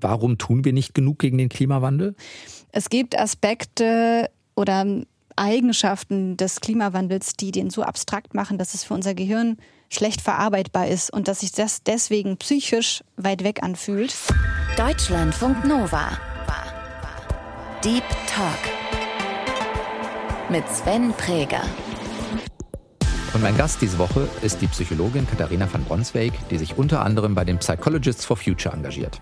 Warum tun wir nicht genug gegen den Klimawandel? Es gibt Aspekte oder Eigenschaften des Klimawandels, die den so abstrakt machen, dass es für unser Gehirn schlecht verarbeitbar ist und dass sich das deswegen psychisch weit weg anfühlt. Deutschlandfunk Nova. Deep Talk mit Sven Präger. Und mein Gast diese Woche ist die Psychologin Katharina van Bronswijk, die sich unter anderem bei den Psychologists for Future engagiert.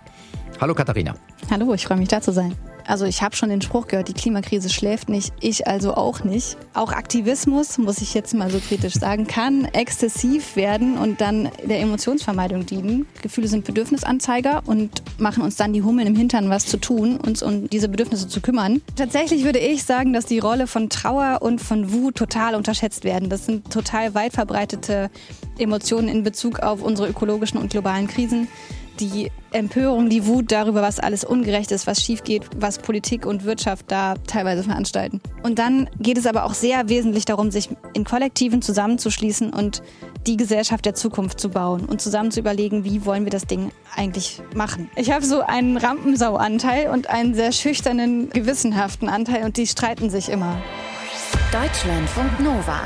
Hallo Katharina. Hallo, ich freue mich, da zu sein. Also ich habe schon den Spruch gehört, die Klimakrise schläft nicht, ich also auch nicht. Auch Aktivismus, muss ich jetzt mal so kritisch sagen, kann exzessiv werden und dann der Emotionsvermeidung dienen. Gefühle sind Bedürfnisanzeiger und machen uns dann die Hummeln im Hintern, was zu tun, uns um diese Bedürfnisse zu kümmern. Tatsächlich würde ich sagen, dass die Rolle von Trauer und von Wut total unterschätzt werden. Das sind total weit verbreitete Emotionen in Bezug auf unsere ökologischen und globalen Krisen. Die Empörung, die Wut darüber, was alles ungerecht ist, was schief geht, was Politik und Wirtschaft da teilweise veranstalten. Und dann geht es aber auch sehr wesentlich darum, sich in Kollektiven zusammenzuschließen und die Gesellschaft der Zukunft zu bauen und zusammen zu überlegen, wie wollen wir das Ding eigentlich machen. Ich habe so einen Rampensau-Anteil und einen sehr schüchternen, gewissenhaften Anteil und die streiten sich immer. Deutschlandfunk Nova.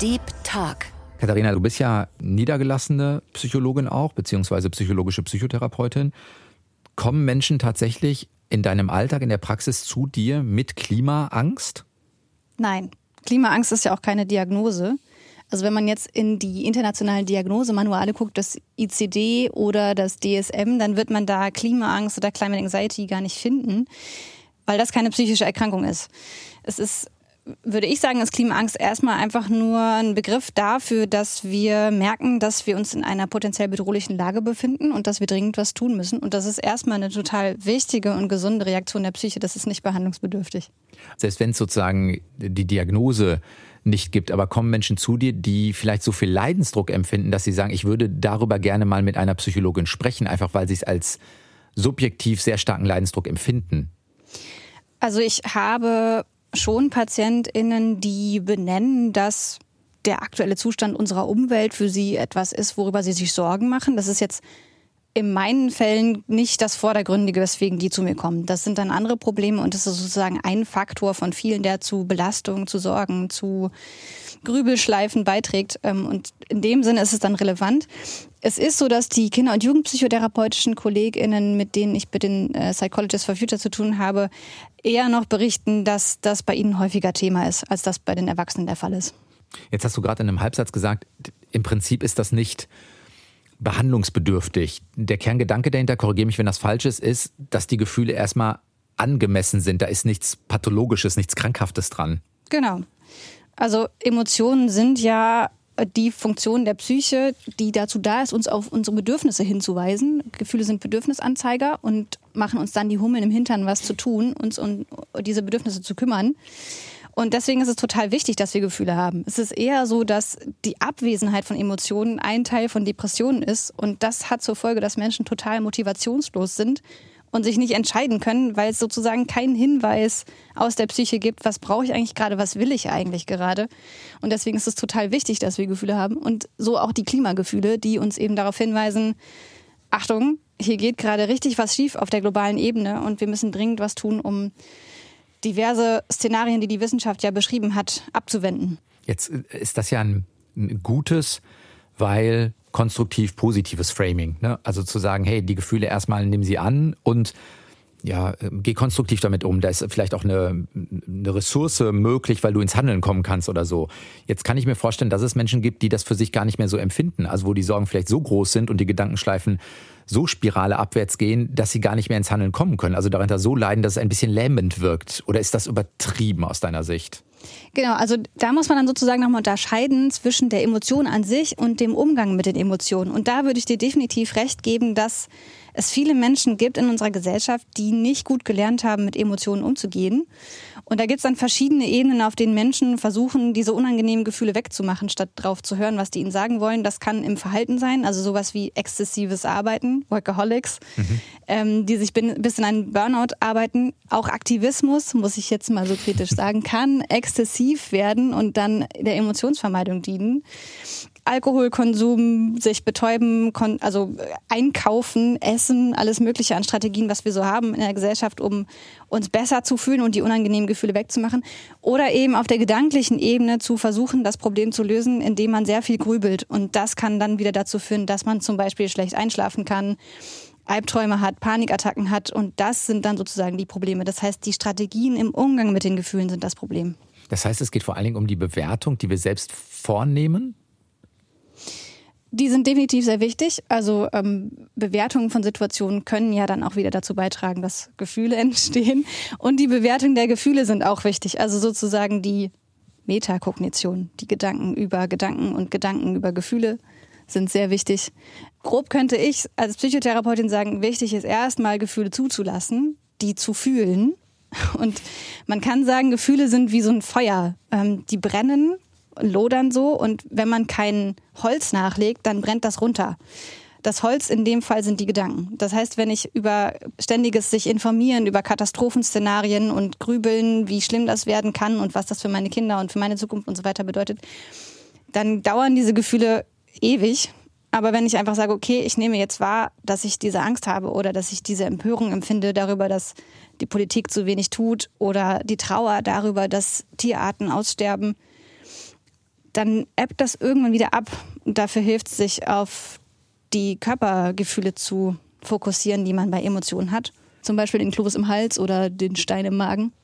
Deep Talk. Katharina, du bist ja niedergelassene Psychologin auch, beziehungsweise psychologische Psychotherapeutin. Kommen Menschen tatsächlich in deinem Alltag, in der Praxis zu dir mit Klimaangst? Nein, Klimaangst ist ja auch keine Diagnose. Also wenn man jetzt in die internationalen Diagnosemanuale guckt, das ICD oder das DSM, dann wird man da Klimaangst oder Climate Anxiety gar nicht finden, weil das keine psychische Erkrankung ist. Es ist, würde ich sagen, ist Klimaangst erstmal einfach nur ein Begriff dafür, dass wir merken, dass wir uns in einer potenziell bedrohlichen Lage befinden und dass wir dringend was tun müssen. Und das ist erstmal eine total wichtige und gesunde Reaktion der Psyche. Das ist nicht behandlungsbedürftig. Selbst wenn es sozusagen die Diagnose nicht gibt, aber kommen Menschen zu dir, die vielleicht so viel Leidensdruck empfinden, dass sie sagen, ich würde darüber gerne mal mit einer Psychologin sprechen, einfach weil sie es als subjektiv sehr starken Leidensdruck empfinden? Also ich habe schon PatientInnen, die benennen, dass der aktuelle Zustand unserer Umwelt für sie etwas ist, worüber sie sich Sorgen machen. Das ist jetzt in meinen Fällen nicht das Vordergründige, weswegen die zu mir kommen. Das sind dann andere Probleme und das ist sozusagen ein Faktor von vielen, der zu Belastungen, zu Sorgen, zu Grübelschleifen beiträgt. Und in dem Sinne ist es dann relevant. Es ist so, dass die Kinder- und Jugendpsychotherapeutischen KollegInnen, mit denen ich mit den Psychologists for Future zu tun habe, eher noch berichten, dass das bei ihnen häufiger Thema ist, als das bei den Erwachsenen der Fall ist. Jetzt hast du gerade in einem Halbsatz gesagt, im Prinzip ist das nicht behandlungsbedürftig. Der Kerngedanke dahinter, korrigiere mich, wenn das falsch ist, ist, dass die Gefühle erstmal angemessen sind. Da ist nichts Pathologisches, nichts Krankhaftes dran. Genau. Also Emotionen sind ja die Funktion der Psyche, die dazu da ist, uns auf unsere Bedürfnisse hinzuweisen. Gefühle sind Bedürfnisanzeiger und machen uns dann die Hummeln im Hintern, was zu tun, uns um diese Bedürfnisse zu kümmern. Und deswegen ist es total wichtig, dass wir Gefühle haben. Es ist eher so, dass die Abwesenheit von Emotionen ein Teil von Depressionen ist. Und das hat zur Folge, dass Menschen total motivationslos sind und sich nicht entscheiden können, weil es sozusagen keinen Hinweis aus der Psyche gibt, was brauche ich eigentlich gerade, was will ich eigentlich gerade. Und deswegen ist es total wichtig, dass wir Gefühle haben. Und so auch die Klimagefühle, die uns eben darauf hinweisen, Achtung, hier geht gerade richtig was schief auf der globalen Ebene und wir müssen dringend was tun, um diverse Szenarien, die die Wissenschaft ja beschrieben hat, abzuwenden. Jetzt ist das ja ein gutes, weil konstruktiv positives Framing. Ne? Also zu sagen, hey, die Gefühle erstmal nimm sie an und ja, geh konstruktiv damit um. Da ist vielleicht auch eine Ressource möglich, weil du ins Handeln kommen kannst oder so. Jetzt kann ich mir vorstellen, dass es Menschen gibt, die das für sich gar nicht mehr so empfinden. Also wo die Sorgen vielleicht so groß sind und die Gedankenschleifen so Spirale abwärts gehen, dass sie gar nicht mehr ins Handeln kommen können. Also darunter so leiden, dass es ein bisschen lähmend wirkt. Oder ist das übertrieben aus deiner Sicht? Genau, also da muss man dann sozusagen nochmal unterscheiden zwischen der Emotion an sich und dem Umgang mit den Emotionen. Und da würde ich dir definitiv recht geben, dass es viele Menschen gibt in unserer Gesellschaft, die nicht gut gelernt haben, mit Emotionen umzugehen. Und da gibt es dann verschiedene Ebenen, auf denen Menschen versuchen, diese unangenehmen Gefühle wegzumachen, statt drauf zu hören, was die ihnen sagen wollen. Das kann im Verhalten sein, also sowas wie exzessives Arbeiten, Workaholics, die sich bis in einen Burnout arbeiten. Auch Aktivismus, muss ich jetzt mal so kritisch sagen, kann exzessiv werden und dann der Emotionsvermeidung dienen. Alkoholkonsum, sich betäuben, also einkaufen, essen, alles Mögliche an Strategien, was wir so haben in der Gesellschaft, um uns besser zu fühlen und die unangenehmen Gefühle wegzumachen. Oder eben auf der gedanklichen Ebene zu versuchen, das Problem zu lösen, indem man sehr viel grübelt. Und das kann dann wieder dazu führen, dass man zum Beispiel schlecht einschlafen kann, Albträume hat, Panikattacken hat. Und das sind dann sozusagen die Probleme. Das heißt, die Strategien im Umgang mit den Gefühlen sind das Problem. Das heißt, es geht vor allen Dingen um die Bewertung, die wir selbst vornehmen? Die sind definitiv sehr wichtig. Also Bewertungen von Situationen können ja dann auch wieder dazu beitragen, dass Gefühle entstehen. Und die Bewertung der Gefühle sind auch wichtig. Also sozusagen die Metakognition, die Gedanken über Gedanken und Gedanken über Gefühle sind sehr wichtig. Grob könnte ich als Psychotherapeutin sagen, wichtig ist erstmal Gefühle zuzulassen, die zu fühlen. Und man kann sagen, Gefühle sind wie so ein Feuer. Die brennen, lodern so, und wenn man kein Holz nachlegt, dann brennt das runter. Das Holz in dem Fall sind die Gedanken. Das heißt, wenn ich über ständiges sich informieren, über Katastrophenszenarien und grübeln, wie schlimm das werden kann und was das für meine Kinder und für meine Zukunft und so weiter bedeutet, dann dauern diese Gefühle ewig. Aber wenn ich einfach sage, okay, ich nehme jetzt wahr, dass ich diese Angst habe oder dass ich diese Empörung empfinde darüber, dass die Politik zu wenig tut, oder die Trauer darüber, dass Tierarten aussterben, dann ebbt das irgendwann wieder ab. Und dafür hilft es, sich auf die Körpergefühle zu fokussieren, die man bei Emotionen hat. Zum Beispiel den Kloß im Hals oder den Stein im Magen.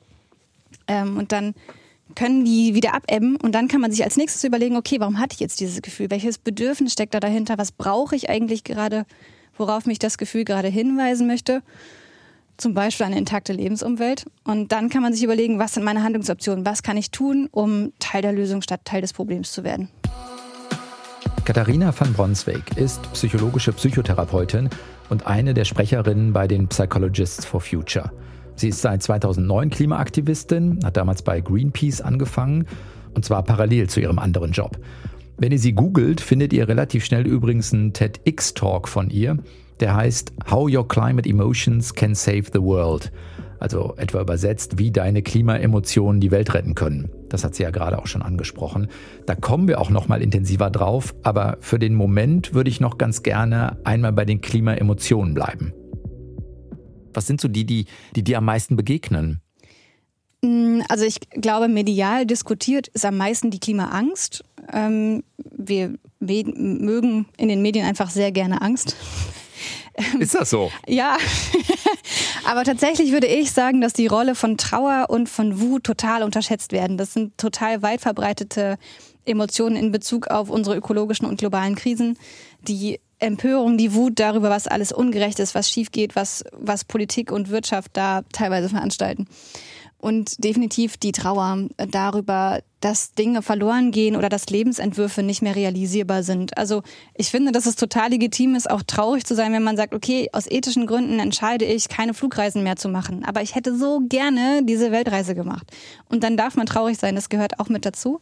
Und dann können die wieder abebben, und dann kann man sich als nächstes überlegen, okay, warum hatte ich jetzt dieses Gefühl? Welches Bedürfnis steckt da dahinter? Was brauche ich eigentlich gerade, worauf mich das Gefühl gerade hinweisen möchte? Zum Beispiel eine intakte Lebensumwelt. Und dann kann man sich überlegen, was sind meine Handlungsoptionen? Was kann ich tun, um Teil der Lösung statt Teil des Problems zu werden? Katharina van Bronswijk ist psychologische Psychotherapeutin und eine der Sprecherinnen bei den Psychologists for Future. Sie ist seit 2009 Klimaaktivistin, hat damals bei Greenpeace angefangen, und zwar parallel zu ihrem anderen Job. Wenn ihr sie googelt, findet ihr relativ schnell übrigens einen TEDx-Talk von ihr. Der heißt How Your Climate Emotions Can Save the World. Also etwa übersetzt, wie deine Klimaemotionen die Welt retten können. Das hat sie ja gerade auch schon angesprochen. Da kommen wir auch noch mal intensiver drauf. Aber für den Moment würde ich noch ganz gerne einmal bei den Klimaemotionen bleiben. Was sind so die dir am meisten begegnen? Also ich glaube, medial diskutiert ist am meisten die Klimaangst. Wir mögen in den Medien einfach sehr gerne Angst. Ist das so? Ja, aber tatsächlich würde ich sagen, dass die Rolle von Trauer und von Wut total unterschätzt werden. Das sind total weit verbreitete Emotionen in Bezug auf unsere ökologischen und globalen Krisen. Die Empörung, die Wut darüber, was alles ungerecht ist, was schief geht, was Politik und Wirtschaft da teilweise veranstalten. Und definitiv die Trauer darüber, dass Dinge verloren gehen oder dass Lebensentwürfe nicht mehr realisierbar sind. Also ich finde, dass es total legitim ist, auch traurig zu sein, wenn man sagt, okay, aus ethischen Gründen entscheide ich, keine Flugreisen mehr zu machen. Aber ich hätte so gerne diese Weltreise gemacht. Und dann darf man traurig sein, das gehört auch mit dazu.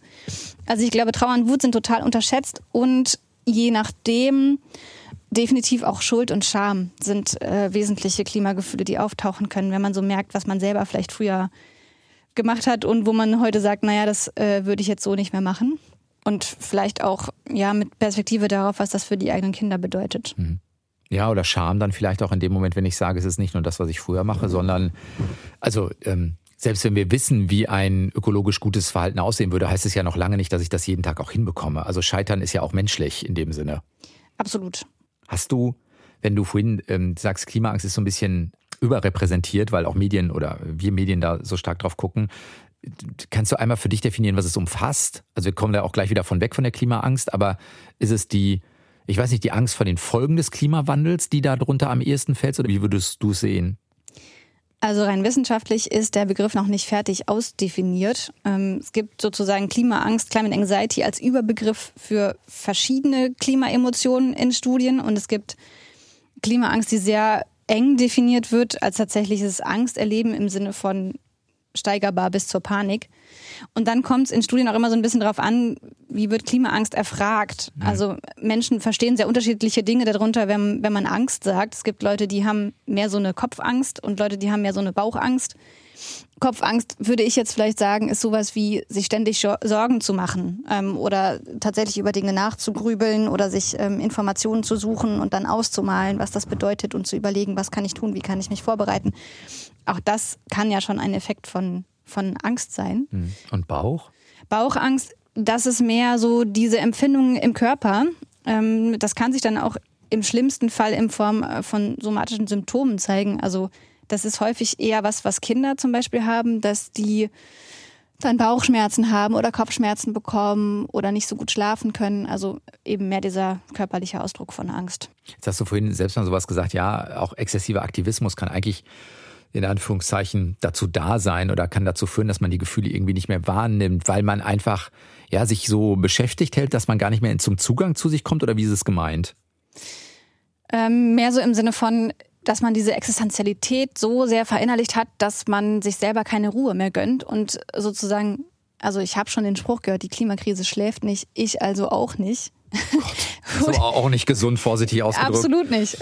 Also ich glaube, Trauer und Wut sind total unterschätzt, und je nachdem definitiv auch Schuld und Scham sind wesentliche Klimagefühle, die auftauchen können, wenn man so merkt, was man selber vielleicht früher gemacht hat und wo man heute sagt, naja, das würde ich jetzt so nicht mehr machen. Und vielleicht auch ja mit Perspektive darauf, was das für die eigenen Kinder bedeutet. Mhm. Ja, oder Scham dann vielleicht auch in dem Moment, wenn ich sage, es ist nicht nur das, was ich früher mache, sondern selbst wenn wir wissen, wie ein ökologisch gutes Verhalten aussehen würde, heißt es ja noch lange nicht, dass ich das jeden Tag auch hinbekomme. Also Scheitern ist ja auch menschlich in dem Sinne. Absolut. Hast du, wenn du vorhin sagst, Klimaangst ist so ein bisschen überrepräsentiert, weil auch Medien oder wir Medien da so stark drauf gucken, kannst du einmal für dich definieren, was es umfasst? Also wir kommen da auch gleich wieder von der Klimaangst, aber ist es die Angst vor den Folgen des Klimawandels, die da drunter am ehesten fällt, oder wie würdest du es sehen? Also rein wissenschaftlich ist der Begriff noch nicht fertig ausdefiniert. Es gibt sozusagen Klimaangst, Climate Anxiety als Überbegriff für verschiedene Klimaemotionen in Studien. Und es gibt Klimaangst, die sehr eng definiert wird als tatsächliches Angsterleben im Sinne von steigerbar bis zur Panik. Und dann kommt es in Studien auch immer so ein bisschen drauf an, wie wird Klimaangst erfragt. Also Menschen verstehen sehr unterschiedliche Dinge darunter, wenn man Angst sagt. Es gibt Leute, die haben mehr so eine Kopfangst, und Leute, die haben mehr so eine Bauchangst. Kopfangst, würde ich jetzt vielleicht sagen, ist sowas wie, sich ständig Sorgen zu machen oder tatsächlich über Dinge nachzugrübeln oder sich Informationen zu suchen und dann auszumalen, was das bedeutet und zu überlegen, was kann ich tun, wie kann ich mich vorbereiten. Auch das kann ja schon ein Effekt von Angst sein. Und Bauch? Bauchangst, das ist mehr so diese Empfindungen im Körper. Das kann sich dann auch im schlimmsten Fall in Form von somatischen Symptomen zeigen, also das ist häufig eher was Kinder zum Beispiel haben, dass die dann Bauchschmerzen haben oder Kopfschmerzen bekommen oder nicht so gut schlafen können. Also eben mehr dieser körperliche Ausdruck von Angst. Jetzt hast du vorhin selbst mal sowas gesagt, ja, auch exzessiver Aktivismus kann eigentlich in Anführungszeichen dazu da sein oder kann dazu führen, dass man die Gefühle irgendwie nicht mehr wahrnimmt, weil man einfach ja, sich so beschäftigt hält, dass man gar nicht mehr zum Zugang zu sich kommt, oder wie ist es gemeint? Mehr so im Sinne von, dass man diese Existenzialität so sehr verinnerlicht hat, dass man sich selber keine Ruhe mehr gönnt und sozusagen, also ich habe schon den Spruch gehört, die Klimakrise schläft nicht, ich also auch nicht. Gott, das war auch nicht gesund, vorsichtig ausgedrückt. Absolut nicht.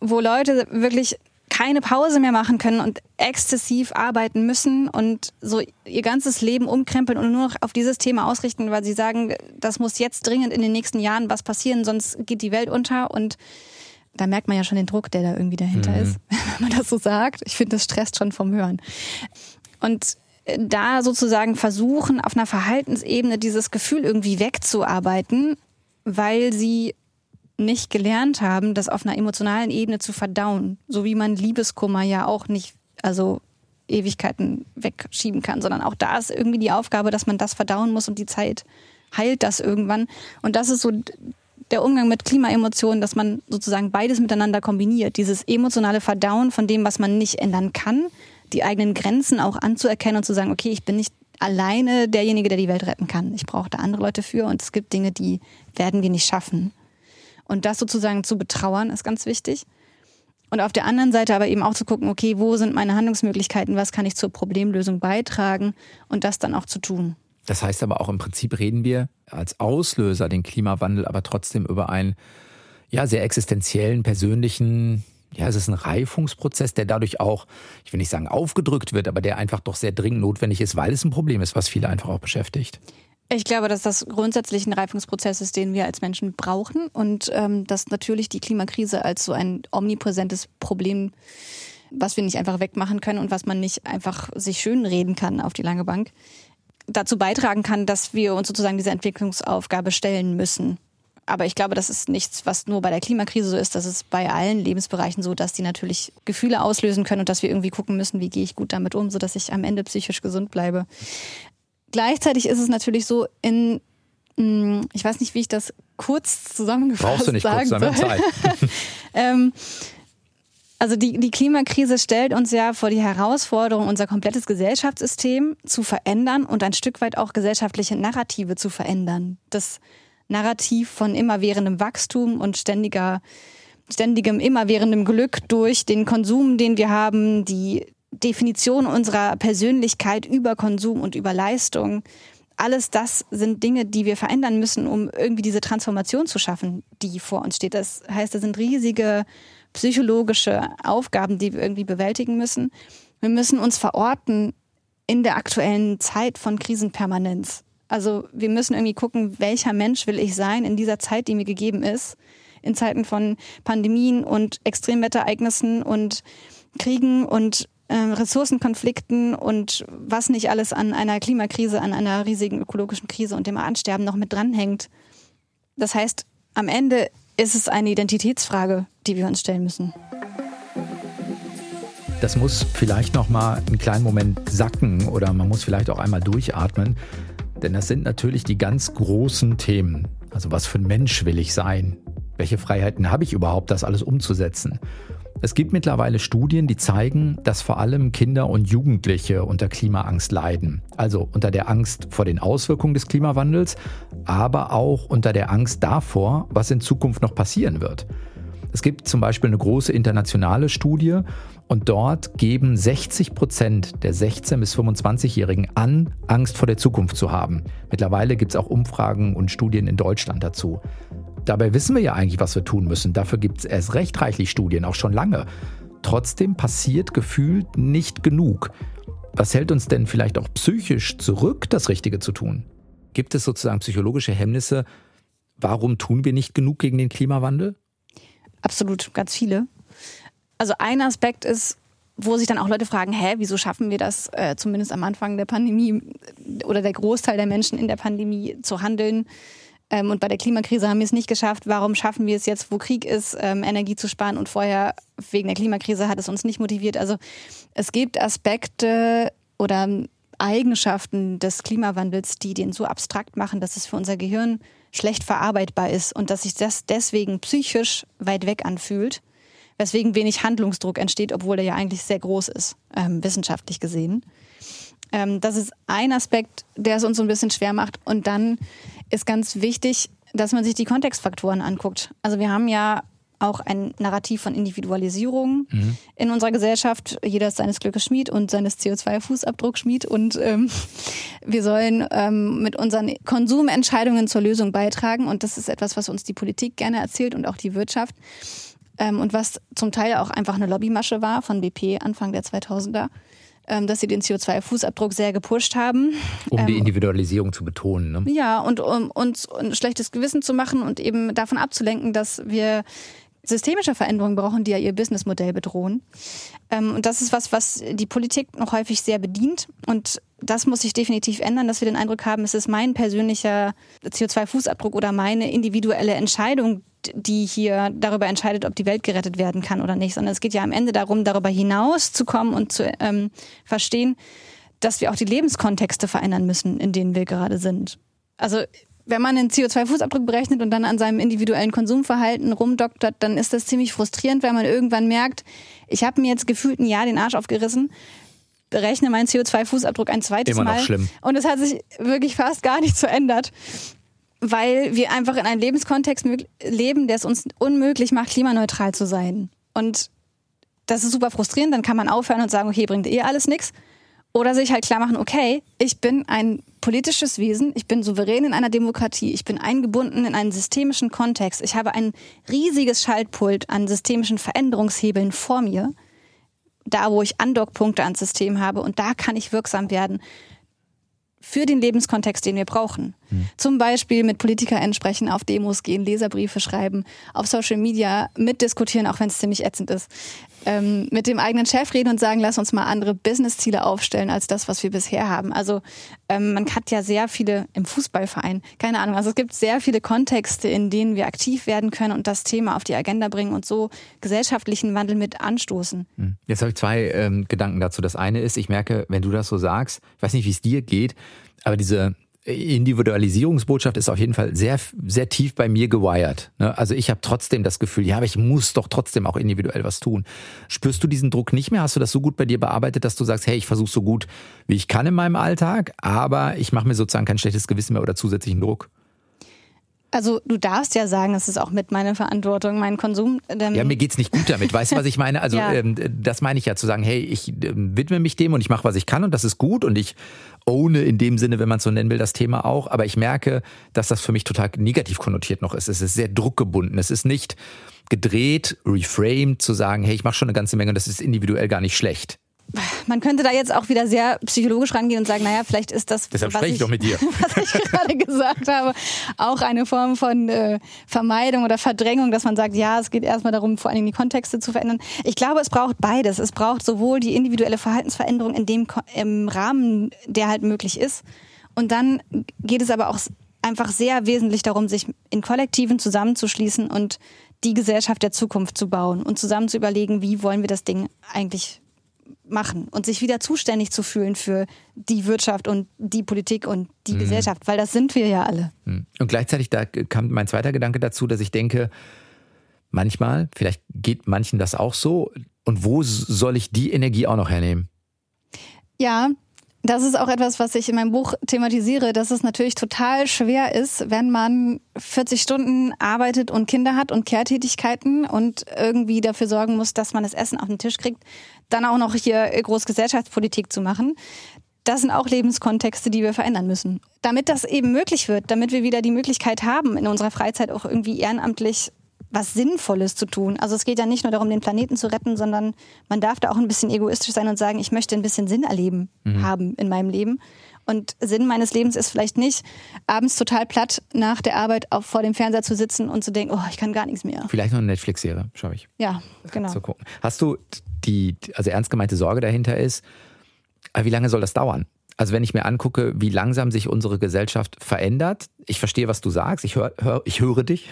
Wo Leute wirklich keine Pause mehr machen können und exzessiv arbeiten müssen und so ihr ganzes Leben umkrempeln und nur noch auf dieses Thema ausrichten, weil sie sagen, das muss jetzt dringend in den nächsten Jahren was passieren, sonst geht die Welt unter, und da merkt man ja schon den Druck, der da irgendwie dahinter ist, wenn man das so sagt. Ich finde, das stresst schon vom Hören. Und da sozusagen versuchen, auf einer Verhaltensebene dieses Gefühl irgendwie wegzuarbeiten, weil sie nicht gelernt haben, das auf einer emotionalen Ebene zu verdauen. So wie man Liebeskummer ja auch nicht, also Ewigkeiten wegschieben kann, sondern auch da ist irgendwie die Aufgabe, dass man das verdauen muss und die Zeit heilt das irgendwann. Und das ist so der Umgang mit Klimaemotionen, dass man sozusagen beides miteinander kombiniert. Dieses emotionale Verdauen von dem, was man nicht ändern kann, die eigenen Grenzen auch anzuerkennen und zu sagen, okay, ich bin nicht alleine derjenige, der die Welt retten kann. Ich brauche da andere Leute für und es gibt Dinge, die werden wir nicht schaffen. Und das sozusagen zu betrauern, ist ganz wichtig. Und auf der anderen Seite aber eben auch zu gucken, okay, wo sind meine Handlungsmöglichkeiten, was kann ich zur Problemlösung beitragen und das dann auch zu tun. Das heißt aber auch, im Prinzip reden wir als Auslöser den Klimawandel aber trotzdem über einen ja, sehr existenziellen, persönlichen, ja, es ist ein Reifungsprozess, der dadurch auch, ich will nicht sagen aufgedrückt wird, aber der einfach doch sehr dringend notwendig ist, weil es ein Problem ist, was viele einfach auch beschäftigt. Ich glaube, dass das grundsätzlich ein Reifungsprozess ist, den wir als Menschen brauchen, und dass natürlich die Klimakrise als so ein omnipräsentes Problem, was wir nicht einfach wegmachen können und was man nicht einfach sich schönreden kann auf die lange Bank, dazu beitragen kann, dass wir uns sozusagen dieser Entwicklungsaufgabe stellen müssen. Aber ich glaube, das ist nichts, was nur bei der Klimakrise so ist. Das ist bei allen Lebensbereichen so, dass die natürlich Gefühle auslösen können und dass wir irgendwie gucken müssen, wie gehe ich gut damit um, sodass ich am Ende psychisch gesund bleibe. Gleichzeitig ist es natürlich so, ich weiß nicht, wie ich das kurz zusammengefasst sagen soll. Brauchst du nicht kurz, sondern Zeit. Also die Klimakrise stellt uns ja vor die Herausforderung, unser komplettes Gesellschaftssystem zu verändern und ein Stück weit auch gesellschaftliche Narrative zu verändern. Das Narrativ von immerwährendem Wachstum und ständigem immerwährendem Glück durch den Konsum, den wir haben, die Definition unserer Persönlichkeit über Konsum und über Leistung. Alles das sind Dinge, die wir verändern müssen, um irgendwie diese Transformation zu schaffen, die vor uns steht. Das heißt, das sind riesige psychologische Aufgaben, die wir irgendwie bewältigen müssen. Wir müssen uns verorten in der aktuellen Zeit von Krisenpermanenz. Also wir müssen irgendwie gucken, welcher Mensch will ich sein in dieser Zeit, die mir gegeben ist, in Zeiten von Pandemien und Extremwetterereignissen und Kriegen und Ressourcenkonflikten und was nicht alles an einer Klimakrise, an einer riesigen ökologischen Krise und dem Artensterben noch mit dranhängt. Das heißt, am Ende ist es eine Identitätsfrage, die wir uns stellen müssen. Das muss vielleicht noch mal einen kleinen Moment sacken oder man muss vielleicht auch einmal durchatmen, denn das sind natürlich die ganz großen Themen. Also was für ein Mensch will ich sein? Welche Freiheiten habe ich überhaupt, das alles umzusetzen? Es gibt mittlerweile Studien, die zeigen, dass vor allem Kinder und Jugendliche unter Klimaangst leiden. Also unter der Angst vor den Auswirkungen des Klimawandels, aber auch unter der Angst davor, was in Zukunft noch passieren wird. Es gibt zum Beispiel eine große internationale Studie und dort geben 60% der 16- bis 25-Jährigen an, Angst vor der Zukunft zu haben. Mittlerweile gibt es auch Umfragen und Studien in Deutschland dazu. Dabei wissen wir ja eigentlich, was wir tun müssen. Dafür gibt es erst recht reichlich Studien, auch schon lange. Trotzdem passiert gefühlt nicht genug. Was hält uns denn vielleicht auch psychisch zurück, das Richtige zu tun? Gibt es sozusagen psychologische Hemmnisse? Warum tun wir nicht genug gegen den Klimawandel? Absolut, ganz viele. Also ein Aspekt ist, wo sich dann auch Leute fragen, wieso schaffen wir das, zumindest am Anfang der Pandemie oder der Großteil der Menschen in der Pandemie zu handeln? Und bei der Klimakrise haben wir es nicht geschafft. Warum schaffen wir es jetzt, wo Krieg ist, Energie zu sparen? Und vorher, wegen der Klimakrise, hat es uns nicht motiviert. Also es gibt Aspekte oder Eigenschaften des Klimawandels, die den so abstrakt machen, dass es für unser Gehirn schlecht verarbeitbar ist und dass sich das deswegen psychisch weit weg anfühlt, weswegen wenig Handlungsdruck entsteht, obwohl der ja eigentlich sehr groß ist, wissenschaftlich gesehen. Das ist ein Aspekt, der es uns so ein bisschen schwer macht. Und dann ist ganz wichtig, dass man sich die Kontextfaktoren anguckt. Also wir haben ja auch ein Narrativ von Individualisierung in unserer Gesellschaft. Jeder ist seines Glückes Schmied und seines CO2-Fußabdrucks Schmied. Und wir sollen mit unseren Konsumentscheidungen zur Lösung beitragen. Und das ist etwas, was uns die Politik gerne erzählt und auch die Wirtschaft. Und was zum Teil auch einfach eine Lobbymasche war von BP Anfang der 2000er. Dass sie den CO2-Fußabdruck sehr gepusht haben. Um die Individualisierung zu betonen. Ne? Ja, und um uns ein schlechtes Gewissen zu machen und eben davon abzulenken, dass wir systemische Veränderungen brauchen, die ja ihr Businessmodell bedrohen. Und das ist was die Politik noch häufig sehr bedient. Und das muss sich definitiv ändern, dass wir den Eindruck haben, es ist mein persönlicher CO2-Fußabdruck oder meine individuelle Entscheidung, die hier darüber entscheidet, ob die Welt gerettet werden kann oder nicht. Sondern es geht ja am Ende darum, darüber hinauszukommen und zu verstehen, dass wir auch die Lebenskontexte verändern müssen, in denen wir gerade sind. Also wenn man den CO2-Fußabdruck berechnet und dann an seinem individuellen Konsumverhalten rumdoktert, dann ist das ziemlich frustrierend, weil man irgendwann merkt, ich habe mir jetzt gefühlt ein Jahr den Arsch aufgerissen, berechne meinen CO2-Fußabdruck ein zweites Mal. Immer noch schlimm. Und es hat sich wirklich fast gar nichts verändert, weil wir einfach in einem Lebenskontext leben, der es uns unmöglich macht, klimaneutral zu sein. Und das ist super frustrierend. Dann kann man aufhören und sagen, okay, bringt alles nichts. Oder sich halt klar machen, okay, ich bin ein politisches Wesen, ich bin souverän in einer Demokratie, ich bin eingebunden in einen systemischen Kontext, ich habe ein riesiges Schaltpult an systemischen Veränderungshebeln vor mir, da wo ich Andockpunkte ans System habe und da kann ich wirksam werden für den Lebenskontext, den wir brauchen. Zum Beispiel mit PolitikerInnen sprechen, auf Demos gehen, Leserbriefe schreiben, auf Social Media mitdiskutieren, auch wenn es ziemlich ätzend ist. Mit dem eigenen Chef reden und sagen, lass uns mal andere Businessziele aufstellen als das, was wir bisher haben. Also man hat ja sehr viele im Fußballverein, keine Ahnung, also es gibt sehr viele Kontexte, in denen wir aktiv werden können und das Thema auf die Agenda bringen und so gesellschaftlichen Wandel mit anstoßen. Jetzt habe ich zwei Gedanken dazu. Das eine ist, ich merke, wenn du das so sagst, ich weiß nicht, wie es dir geht, aber diese Individualisierungsbotschaft ist auf jeden Fall sehr, sehr tief bei mir gewired. Also ich habe trotzdem das Gefühl, ja, aber ich muss doch trotzdem auch individuell was tun. Spürst du diesen Druck nicht mehr? Hast du das so gut bei dir bearbeitet, dass du sagst, hey, ich versuche so gut, wie ich kann in meinem Alltag, aber ich mache mir sozusagen kein schlechtes Gewissen mehr oder zusätzlichen Druck? Also du darfst ja sagen, das ist auch mit meiner Verantwortung, mein Konsum. Ja, mir geht's nicht gut damit. Weißt du, was ich meine? Also ja. Das meine ich ja, zu sagen, hey, ich widme mich dem und ich mache, was ich kann und das ist gut und ich owne in dem Sinne, wenn man es so nennen will, das Thema auch. Aber ich merke, dass das für mich total negativ konnotiert noch ist. Es ist sehr druckgebunden. Es ist nicht gedreht, reframed, zu sagen, hey, ich mache schon eine ganze Menge und das ist individuell gar nicht schlecht. Man könnte da jetzt auch wieder sehr psychologisch rangehen und sagen, naja, vielleicht ist das, was ich gerade gesagt habe, auch eine Form von Vermeidung oder Verdrängung, dass man sagt, ja, es geht erstmal darum, vor allen Dingen die Kontexte zu verändern. Ich glaube, es braucht beides. Es braucht sowohl die individuelle Verhaltensveränderung in dem im Rahmen, der halt möglich ist. Und dann geht es aber auch einfach sehr wesentlich darum, sich in Kollektiven zusammenzuschließen und die Gesellschaft der Zukunft zu bauen und zusammen zu überlegen, wie wollen wir das Ding eigentlich machen und sich wieder zuständig zu fühlen für die Wirtschaft und die Politik und die Gesellschaft, weil das sind wir ja alle. Und gleichzeitig, da kam mein zweiter Gedanke dazu, dass ich denke, manchmal, vielleicht geht manchen das auch so, und wo soll ich die Energie auch noch hernehmen? Ja, das ist auch etwas, was ich in meinem Buch thematisiere, dass es natürlich total schwer ist, wenn man 40 Stunden arbeitet und Kinder hat und Care-Tätigkeiten und irgendwie dafür sorgen muss, dass man das Essen auf den Tisch kriegt, dann auch noch hier groß Gesellschaftspolitik zu machen. Das sind auch Lebenskontexte, die wir verändern müssen. Damit das eben möglich wird, damit wir wieder die Möglichkeit haben, in unserer Freizeit auch irgendwie ehrenamtlich was Sinnvolles zu tun. Also es geht ja nicht nur darum, den Planeten zu retten, sondern man darf da auch ein bisschen egoistisch sein und sagen, ich möchte ein bisschen Sinn erleben haben in meinem Leben. Und Sinn meines Lebens ist vielleicht nicht, abends total platt nach der Arbeit vor dem Fernseher zu sitzen und zu denken, oh, ich kann gar nichts mehr. Vielleicht noch eine Netflix-Serie, schaue ich. Ja, genau. Zu gucken. Hast du die, also ernst gemeinte Sorge dahinter ist, wie lange soll das dauern? Also wenn ich mir angucke, wie langsam sich unsere Gesellschaft verändert, ich verstehe, was du sagst, ich höre dich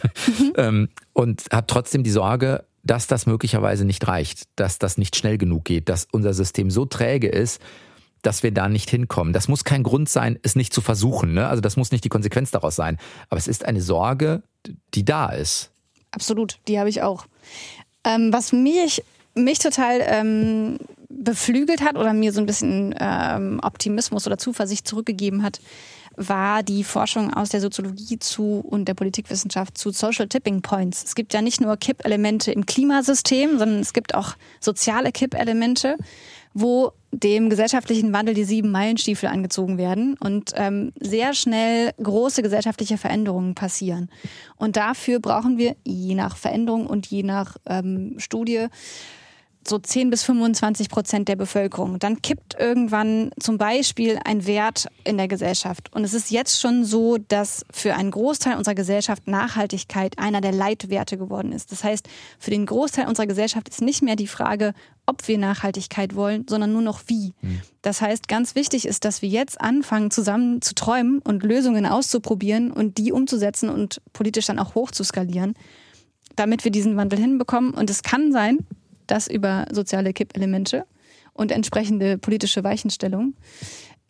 und habe trotzdem die Sorge, dass das möglicherweise nicht reicht, dass das nicht schnell genug geht, dass unser System so träge ist, dass wir da nicht hinkommen. Das muss kein Grund sein, es nicht zu versuchen, ne? Also das muss nicht die Konsequenz daraus sein. Aber es ist eine Sorge, die da ist. Absolut, die habe ich auch. Was mich total beflügelt hat oder mir so ein bisschen Optimismus oder Zuversicht zurückgegeben hat, war die Forschung aus der Soziologie und der Politikwissenschaft zu Social Tipping Points. Es gibt ja nicht nur Kippelemente im Klimasystem, sondern es gibt auch soziale Kippelemente, wo dem gesellschaftlichen Wandel die 7 Meilenstiefel angezogen werden und sehr schnell große gesellschaftliche Veränderungen passieren. Und dafür brauchen wir je nach Veränderung und je nach Studie so 10-25% der Bevölkerung. Dann kippt irgendwann zum Beispiel ein Wert in der Gesellschaft. Und es ist jetzt schon so, dass für einen Großteil unserer Gesellschaft Nachhaltigkeit einer der Leitwerte geworden ist. Das heißt, für den Großteil unserer Gesellschaft ist nicht mehr die Frage, ob wir Nachhaltigkeit wollen, sondern nur noch wie. Das heißt, ganz wichtig ist, dass wir jetzt anfangen, zusammen zu träumen und Lösungen auszuprobieren und die umzusetzen und politisch dann auch hochzuskalieren, damit wir diesen Wandel hinbekommen. Und es kann sein, das über soziale Kippelemente und entsprechende politische Weichenstellung,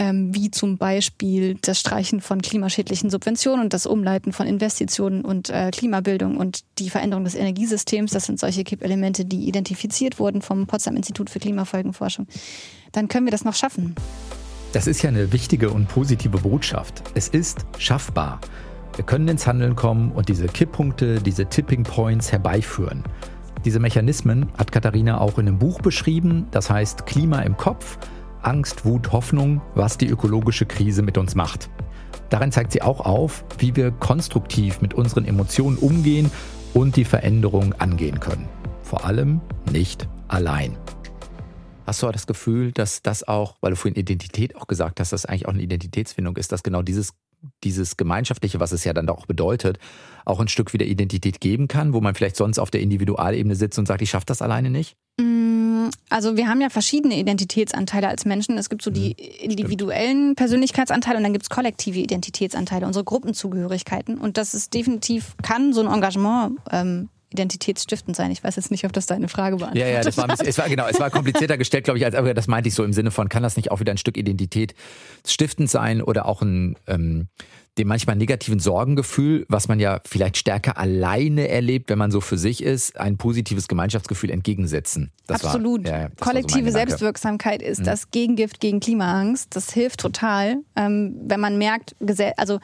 wie zum Beispiel das Streichen von klimaschädlichen Subventionen und das Umleiten von Investitionen und Klimabildung und die Veränderung des Energiesystems, das sind solche Kippelemente, die identifiziert wurden vom Potsdam-Institut für Klimafolgenforschung, dann können wir das noch schaffen. Das ist ja eine wichtige und positive Botschaft. Es ist schaffbar. Wir können ins Handeln kommen und diese Kipppunkte, diese Tipping Points herbeiführen. Diese Mechanismen hat Katharina auch in einem Buch beschrieben, das heißt Klima im Kopf, Angst, Wut, Hoffnung, was die ökologische Krise mit uns macht. Darin zeigt sie auch auf, wie wir konstruktiv mit unseren Emotionen umgehen und die Veränderung angehen können. Vor allem nicht allein. Hast du das Gefühl, dass das auch, weil du vorhin Identität auch gesagt hast, dass das eigentlich auch eine Identitätsfindung ist, dass genau dieses Gemeinschaftliche, was es ja dann auch bedeutet, auch ein Stück wieder Identität geben kann, wo man vielleicht sonst auf der Individualebene sitzt und sagt, ich schaffe das alleine nicht? Also wir haben ja verschiedene Identitätsanteile als Menschen. Es gibt so die individuellen Persönlichkeitsanteile und dann gibt es kollektive Identitätsanteile, unsere Gruppenzugehörigkeiten. Und das ist definitiv, kann so ein Engagement identitätsstiftend sein. Ich weiß jetzt nicht, ob das deine Frage beantwortet. Ja, es war komplizierter gestellt, glaube ich, als aber das meinte ich so im Sinne von, kann das nicht auch wieder ein Stück Identität stiftend sein oder auch ein dem manchmal negativen Sorgengefühl, was man ja vielleicht stärker alleine erlebt, wenn man so für sich ist, ein positives Gemeinschaftsgefühl entgegensetzen. Das absolut. Kollektive so Selbstwirksamkeit ist das Gegengift gegen Klimaangst. Das hilft total, wenn man merkt, also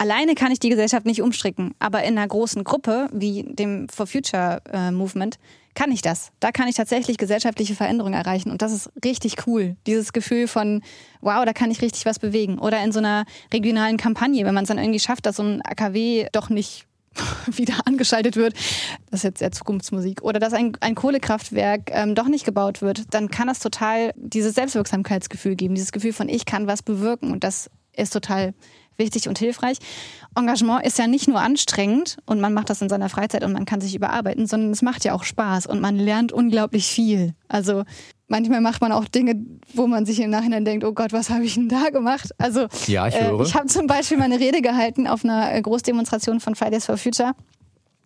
alleine kann ich die Gesellschaft nicht umstricken, aber in einer großen Gruppe wie dem For Future Movement kann ich das. Da kann ich tatsächlich gesellschaftliche Veränderungen erreichen und das ist richtig cool. Dieses Gefühl von, wow, da kann ich richtig was bewegen. Oder in so einer regionalen Kampagne, wenn man es dann irgendwie schafft, dass so ein AKW doch nicht wieder angeschaltet wird, das ist jetzt eher Zukunftsmusik, oder dass ein Kohlekraftwerk doch nicht gebaut wird, dann kann das total dieses Selbstwirksamkeitsgefühl geben, dieses Gefühl von, ich kann was bewirken und das ist total wichtig und hilfreich. Engagement ist ja nicht nur anstrengend und man macht das in seiner Freizeit und man kann sich überarbeiten, sondern es macht ja auch Spaß und man lernt unglaublich viel. Also manchmal macht man auch Dinge, wo man sich im Nachhinein denkt, oh Gott, was habe ich denn da gemacht? Also ja, ich höre. Ich habe zum Beispiel meine Rede gehalten auf einer Großdemonstration von Fridays for Future.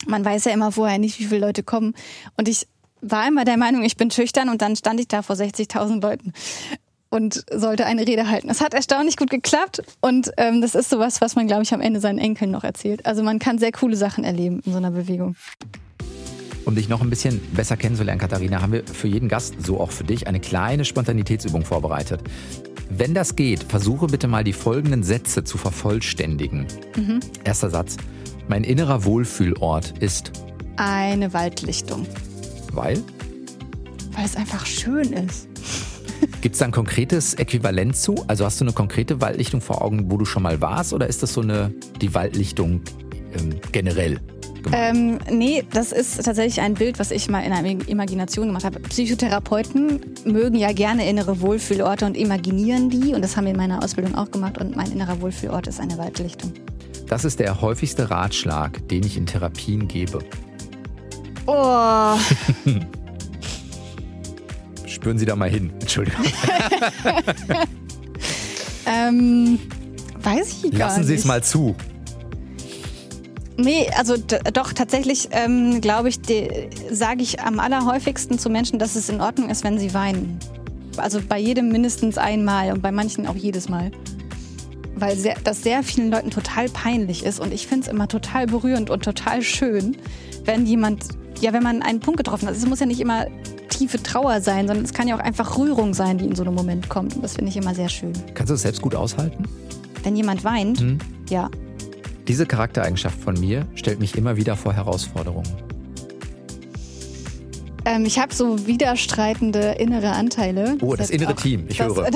Man weiß ja immer vorher nicht, wie viele Leute kommen. Und ich war immer der Meinung, ich bin schüchtern und dann stand ich da vor 60.000 Leuten. Und sollte eine Rede halten. Es hat erstaunlich gut geklappt und das ist sowas, was man, glaube ich, am Ende seinen Enkeln noch erzählt. Also man kann sehr coole Sachen erleben in so einer Bewegung. Um dich noch ein bisschen besser kennenzulernen, Katharina, haben wir für jeden Gast, so auch für dich, eine kleine Spontanitätsübung vorbereitet. Wenn das geht, versuche bitte mal die folgenden Sätze zu vervollständigen. Erster Satz. Mein innerer Wohlfühlort ist... eine Waldlichtung. Weil? Weil es einfach schön ist. Gibt es da ein konkretes Äquivalent zu? Also hast du eine konkrete Waldlichtung vor Augen, wo du schon mal warst? Oder ist das so die Waldlichtung generell? gemeint? Nee, das ist tatsächlich ein Bild, was ich mal in einer Imagination gemacht habe. Psychotherapeuten mögen ja gerne innere Wohlfühlorte und imaginieren die. Und das haben wir in meiner Ausbildung auch gemacht. Und mein innerer Wohlfühlort ist eine Waldlichtung. Das ist der häufigste Ratschlag, den ich in Therapien gebe. Oh. Spüren Sie da mal hin. Entschuldigung. Weiß ich gar nicht. Lassen Sie es mal zu. Nee, also doch, tatsächlich glaube ich, sage ich am allerhäufigsten zu Menschen, dass es in Ordnung ist, wenn sie weinen. Also bei jedem mindestens einmal und bei manchen auch jedes Mal. Weil das sehr vielen Leuten total peinlich ist und ich finde es immer total berührend und total schön, wenn jemand, ja, wenn man einen Punkt getroffen hat. Es muss ja nicht immer tiefe Trauer sein, sondern es kann ja auch einfach Rührung sein, die in so einem Moment kommt. Und das finde ich immer sehr schön. Kannst du das selbst gut aushalten? Wenn jemand weint? Ja. Diese Charaktereigenschaft von mir stellt mich immer wieder vor Herausforderungen. Ich habe so widerstreitende innere Anteile. Oh, das innere auch, Team, ich höre.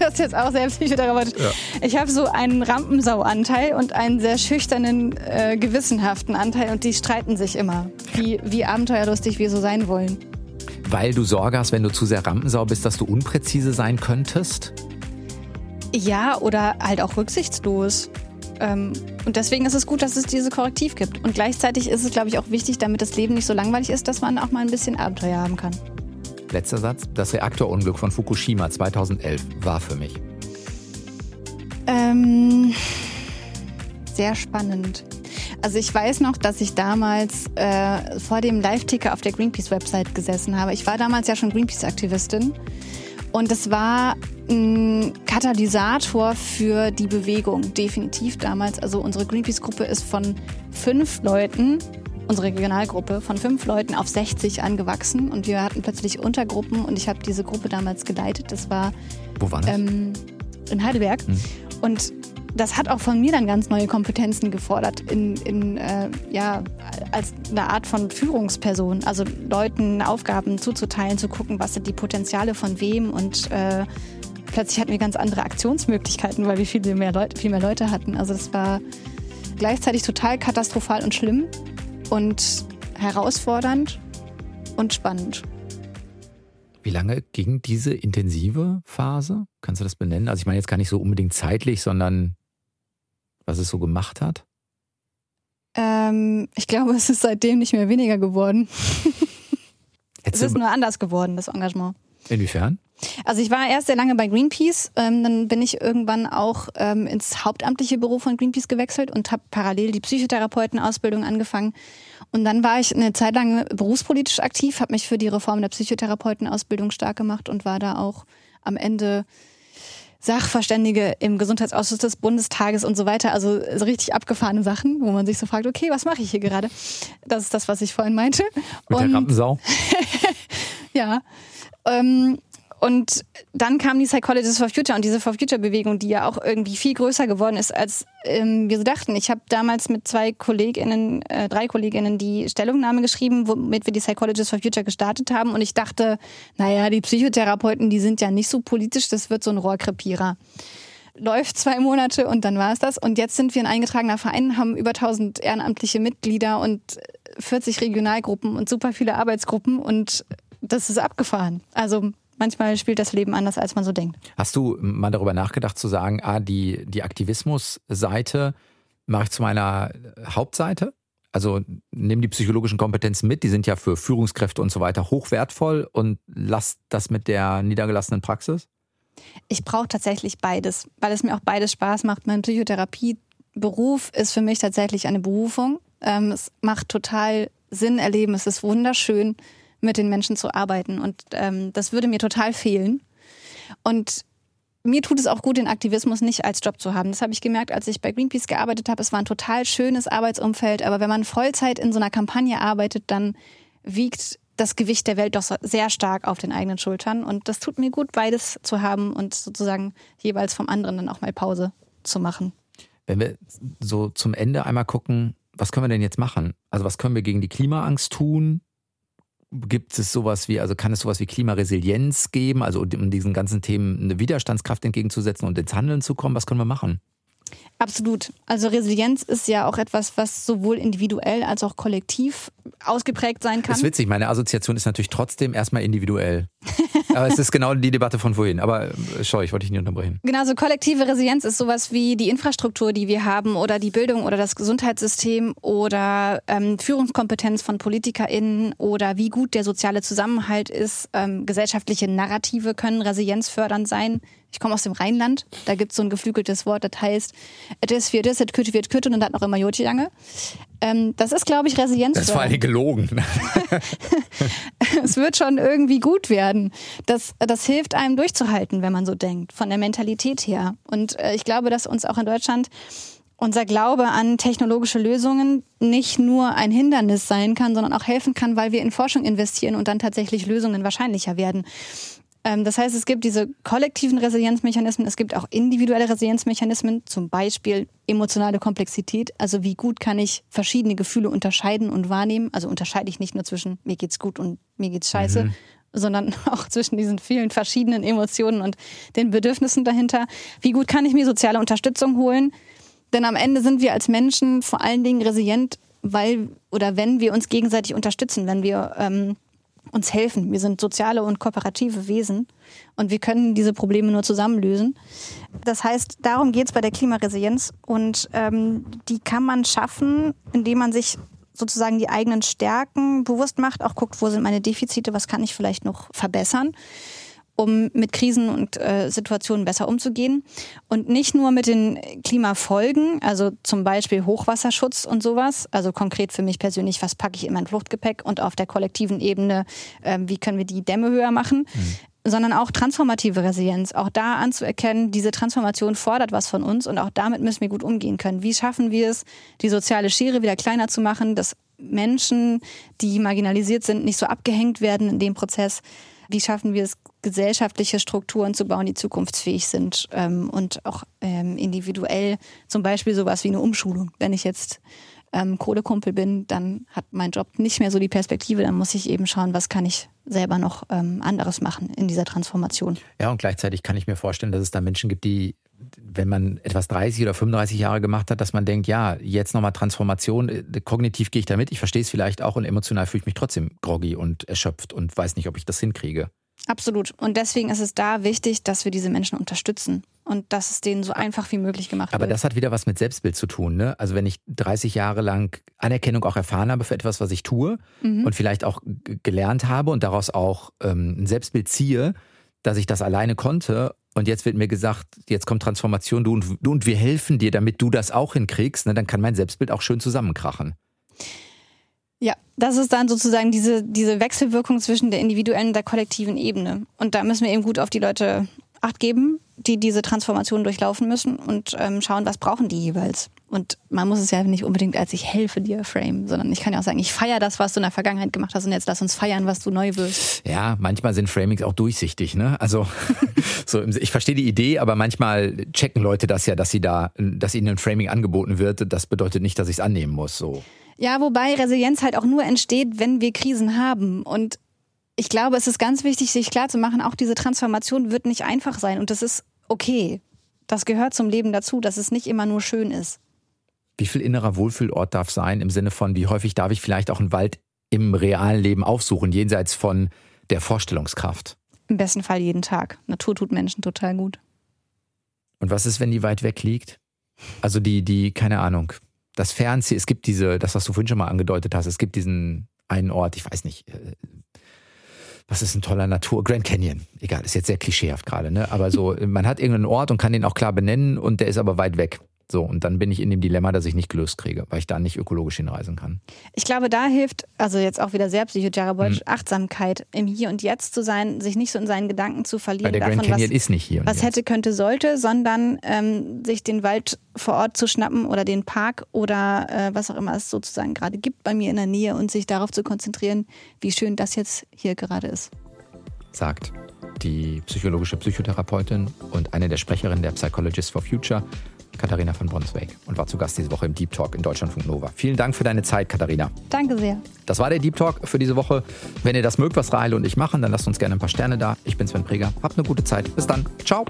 Das ist jetzt auch sehr psychotherapeutisch. Ja. Ich habe so einen Rampensau-Anteil und einen sehr schüchternen, gewissenhaften Anteil und die streiten sich immer, wie abenteuerlustig wir so sein wollen. Weil du Sorge hast, wenn du zu sehr Rampensau bist, dass du unpräzise sein könntest? Ja, oder halt auch rücksichtslos. Und deswegen ist es gut, dass es diese Korrektiv gibt. Und gleichzeitig ist es, glaube ich, auch wichtig, damit das Leben nicht so langweilig ist, dass man auch mal ein bisschen Abenteuer haben kann. Letzter Satz. Das Reaktorunglück von Fukushima 2011 war für mich. Sehr spannend. Also ich weiß noch, dass ich damals vor dem Live-Ticker auf der Greenpeace-Website gesessen habe. Ich war damals ja schon Greenpeace-Aktivistin. Und es war ein Katalysator für die Bewegung, definitiv damals. Also unsere Greenpeace-Gruppe ist von 5 Leuten, unsere Regionalgruppe, von 5 Leuten auf 60 angewachsen. Und wir hatten plötzlich Untergruppen und ich habe diese Gruppe damals geleitet. Das war, wo war das? In Heidelberg. Mhm. Und das hat auch von mir dann ganz neue Kompetenzen gefordert, als eine Art von Führungsperson, also Leuten Aufgaben zuzuteilen, zu gucken, was sind die Potenziale von wem und plötzlich hatten wir ganz andere Aktionsmöglichkeiten, weil wir viel mehr Leute hatten. Also das war gleichzeitig total katastrophal und schlimm und herausfordernd und spannend. Wie lange ging diese intensive Phase? Kannst du das benennen? Also ich meine jetzt gar nicht so unbedingt zeitlich, sondern was es so gemacht hat? Ich glaube, es ist seitdem nicht mehr weniger geworden. Es ist nur anders geworden, das Engagement. Inwiefern? Also ich war erst sehr lange bei Greenpeace, dann bin ich irgendwann auch ins hauptamtliche Büro von Greenpeace gewechselt und habe parallel die Psychotherapeutenausbildung angefangen. Und dann war ich eine Zeit lang berufspolitisch aktiv, habe mich für die Reform der Psychotherapeutenausbildung stark gemacht und war da auch am Ende Sachverständige im Gesundheitsausschuss des Bundestages und so weiter. Also so richtig abgefahrene Sachen, wo man sich so fragt, okay, was mache ich hier gerade? Das ist das, was ich vorhin meinte. Mit der Rampensau? Ja. Und dann kam die Psychologists for Future und diese For Future-Bewegung, die ja auch irgendwie viel größer geworden ist, als wir so dachten. Ich habe damals mit 3 KollegInnen die Stellungnahme geschrieben, womit wir die Psychologists for Future gestartet haben. Und ich dachte, naja, die Psychotherapeuten, die sind ja nicht so politisch, das wird so ein Rohrkrepierer. Läuft 2 Monate und dann war es das. Und jetzt sind wir ein eingetragener Verein, haben über 1000 ehrenamtliche Mitglieder und 40 Regionalgruppen und super viele Arbeitsgruppen und das ist abgefahren. Also manchmal spielt das Leben anders, als man so denkt. Hast du mal darüber nachgedacht zu sagen, die Aktivismusseite mache ich zu meiner Hauptseite? Also nimm die psychologischen Kompetenzen mit, die sind ja für Führungskräfte und so weiter hochwertvoll und lass das mit der niedergelassenen Praxis? Ich brauche tatsächlich beides, weil es mir auch beides Spaß macht. Mein Psychotherapieberuf ist für mich tatsächlich eine Berufung. Es macht total Sinn erleben, es ist wunderschön, mit den Menschen zu arbeiten. Und das würde mir total fehlen. Und mir tut es auch gut, den Aktivismus nicht als Job zu haben. Das habe ich gemerkt, als ich bei Greenpeace gearbeitet habe. Es war ein total schönes Arbeitsumfeld. Aber wenn man Vollzeit in so einer Kampagne arbeitet, dann wiegt das Gewicht der Welt doch sehr stark auf den eigenen Schultern. Und das tut mir gut, beides zu haben und sozusagen jeweils vom anderen dann auch mal Pause zu machen. Wenn wir so zum Ende einmal gucken, was können wir denn jetzt machen? Also was können wir gegen die Klimaangst tun? Gibt es sowas wie, also kann es sowas wie Klimaresilienz geben, also um diesen ganzen Themen eine Widerstandskraft entgegenzusetzen und ins Handeln zu kommen? Was können wir machen? Absolut. Also Resilienz ist ja auch etwas, was sowohl individuell als auch kollektiv ausgeprägt sein kann. Das ist witzig, meine Assoziation ist natürlich trotzdem erstmal individuell. Aber es ist genau die Debatte von vorhin. Aber sorry, ich wollte dich nicht unterbrechen. Genau, so kollektive Resilienz ist sowas wie die Infrastruktur, die wir haben oder die Bildung oder das Gesundheitssystem oder Führungskompetenz von PolitikerInnen oder wie gut der soziale Zusammenhalt ist. Gesellschaftliche Narrative können resilienzfördernd sein. Ich komme aus dem Rheinland, da gibt es so ein geflügeltes Wort, das heißt, das wird das, das wird kürt und dann noch immer Jotilange. Das ist, glaube ich, Resilienz. Das war eine gelogen. Es wird schon irgendwie gut werden. Das hilft einem durchzuhalten, wenn man so denkt, von der Mentalität her. Und ich glaube, dass uns auch in Deutschland unser Glaube an technologische Lösungen nicht nur ein Hindernis sein kann, sondern auch helfen kann, weil wir in Forschung investieren und dann tatsächlich Lösungen wahrscheinlicher werden. Das heißt, es gibt diese kollektiven Resilienzmechanismen, es gibt auch individuelle Resilienzmechanismen, zum Beispiel emotionale Komplexität. Also wie gut kann ich verschiedene Gefühle unterscheiden und wahrnehmen? Also unterscheide ich nicht nur zwischen mir geht's gut und mir geht's scheiße, sondern auch zwischen diesen vielen verschiedenen Emotionen und den Bedürfnissen dahinter. Wie gut kann ich mir soziale Unterstützung holen? Denn am Ende sind wir als Menschen vor allen Dingen resilient, weil oder wenn wir uns gegenseitig unterstützen, wenn wir uns helfen. Wir sind soziale und kooperative Wesen und wir können diese Probleme nur zusammen lösen. Das heißt, darum geht es bei der Klimaresilienz und die kann man schaffen, indem man sich sozusagen die eigenen Stärken bewusst macht, auch guckt, wo sind meine Defizite, was kann ich vielleicht noch verbessern, um mit Krisen und Situationen besser umzugehen und nicht nur mit den Klimafolgen, also zum Beispiel Hochwasserschutz und sowas, also konkret für mich persönlich, was packe ich in mein Fluchtgepäck und auf der kollektiven Ebene, wie können wir die Dämme höher machen, sondern auch transformative Resilienz, auch da anzuerkennen, diese Transformation fordert was von uns und auch damit müssen wir gut umgehen können. Wie schaffen wir es, die soziale Schere wieder kleiner zu machen, dass Menschen, die marginalisiert sind, nicht so abgehängt werden in dem Prozess? Wie schaffen wir es, gesellschaftliche Strukturen zu bauen, die zukunftsfähig sind und auch individuell, zum Beispiel sowas wie eine Umschulung. Wenn ich jetzt Kohlekumpel bin, dann hat mein Job nicht mehr so die Perspektive, dann muss ich eben schauen, was kann ich selber noch anderes machen in dieser Transformation. Ja, und gleichzeitig kann ich mir vorstellen, dass es da Menschen gibt, die, wenn man etwas 30 oder 35 Jahre gemacht hat, dass man denkt, ja, jetzt nochmal Transformation, kognitiv gehe ich da mit, ich verstehe es vielleicht auch und emotional fühle ich mich trotzdem groggy und erschöpft und weiß nicht, ob ich das hinkriege. Absolut. Und deswegen ist es da wichtig, dass wir diese Menschen unterstützen und dass es denen so einfach wie möglich gemacht wird. Aber das hat wieder was mit Selbstbild zu tun, ne? Also wenn ich 30 Jahre lang Anerkennung auch erfahren habe für etwas, was ich tue und vielleicht auch gelernt habe und daraus auch ein Selbstbild ziehe, dass ich das alleine konnte und jetzt wird mir gesagt, jetzt kommt Transformation, du und wir helfen dir, damit du das auch hinkriegst, ne? Dann kann mein Selbstbild auch schön zusammenkrachen. Ja, das ist dann sozusagen diese Wechselwirkung zwischen der individuellen und der kollektiven Ebene. Und da müssen wir eben gut auf die Leute Acht geben, die diese Transformation durchlaufen müssen und schauen, was brauchen die jeweils. Und man muss es ja nicht unbedingt als ich helfe dir frame, sondern ich kann ja auch sagen, ich feiere das, was du in der Vergangenheit gemacht hast und jetzt lass uns feiern, was du neu wirst. Ja, manchmal sind Framings auch durchsichtig, ne? Also so, ich verstehe die Idee, aber manchmal checken Leute das ja, dass ihnen ein Framing angeboten wird. Das bedeutet nicht, dass ich es annehmen muss, so. Ja, wobei Resilienz halt auch nur entsteht, wenn wir Krisen haben. Und ich glaube, es ist ganz wichtig, sich klarzumachen, auch diese Transformation wird nicht einfach sein. Und das ist okay. Das gehört zum Leben dazu, dass es nicht immer nur schön ist. Wie viel innerer Wohlfühlort darf sein? Im Sinne von, wie häufig darf ich vielleicht auch einen Wald im realen Leben aufsuchen, jenseits von der Vorstellungskraft? Im besten Fall jeden Tag. Natur tut Menschen total gut. Und was ist, wenn die weit weg liegt? Also die keine Ahnung... Das Fernziel, es gibt das, was du vorhin schon mal angedeutet hast, es gibt diesen einen Ort, ich weiß nicht, was ist ein toller Natur, Grand Canyon, egal, ist jetzt sehr klischeehaft gerade, ne? Aber so, man hat irgendeinen Ort und kann den auch klar benennen und der ist aber weit weg. So, und dann bin ich in dem Dilemma, dass ich nicht gelöst kriege, weil ich da nicht ökologisch hinreisen kann. Ich glaube, da hilft, also jetzt auch wieder sehr psychotherapeutisch, Achtsamkeit, im Hier und Jetzt zu sein, sich nicht so in seinen Gedanken zu verlieren. Weil der Grand Canyon ist nicht hier und jetzt. Was hätte, könnte, sollte, sondern sich den Wald vor Ort zu schnappen oder den Park oder was auch immer es sozusagen gerade gibt bei mir in der Nähe und sich darauf zu konzentrieren, wie schön das jetzt hier gerade ist. Sagt die psychologische Psychotherapeutin und eine der Sprecherinnen der Psychologists for Future, Katharina van Bronswijk, und war zu Gast diese Woche im Deep Talk in Deutschlandfunk Nova. Vielen Dank für deine Zeit, Katharina. Danke sehr. Das war der Deep Talk für diese Woche. Wenn ihr das mögt, was Rahel und ich machen, dann lasst uns gerne ein paar Sterne da. Ich bin Sven Preger. Habt eine gute Zeit. Bis dann. Ciao.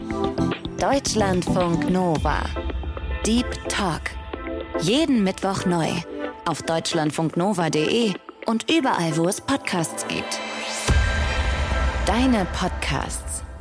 Deutschlandfunk Nova. Deep Talk. Jeden Mittwoch neu. Auf deutschlandfunknova.de und überall, wo es Podcasts gibt. Deine Podcasts.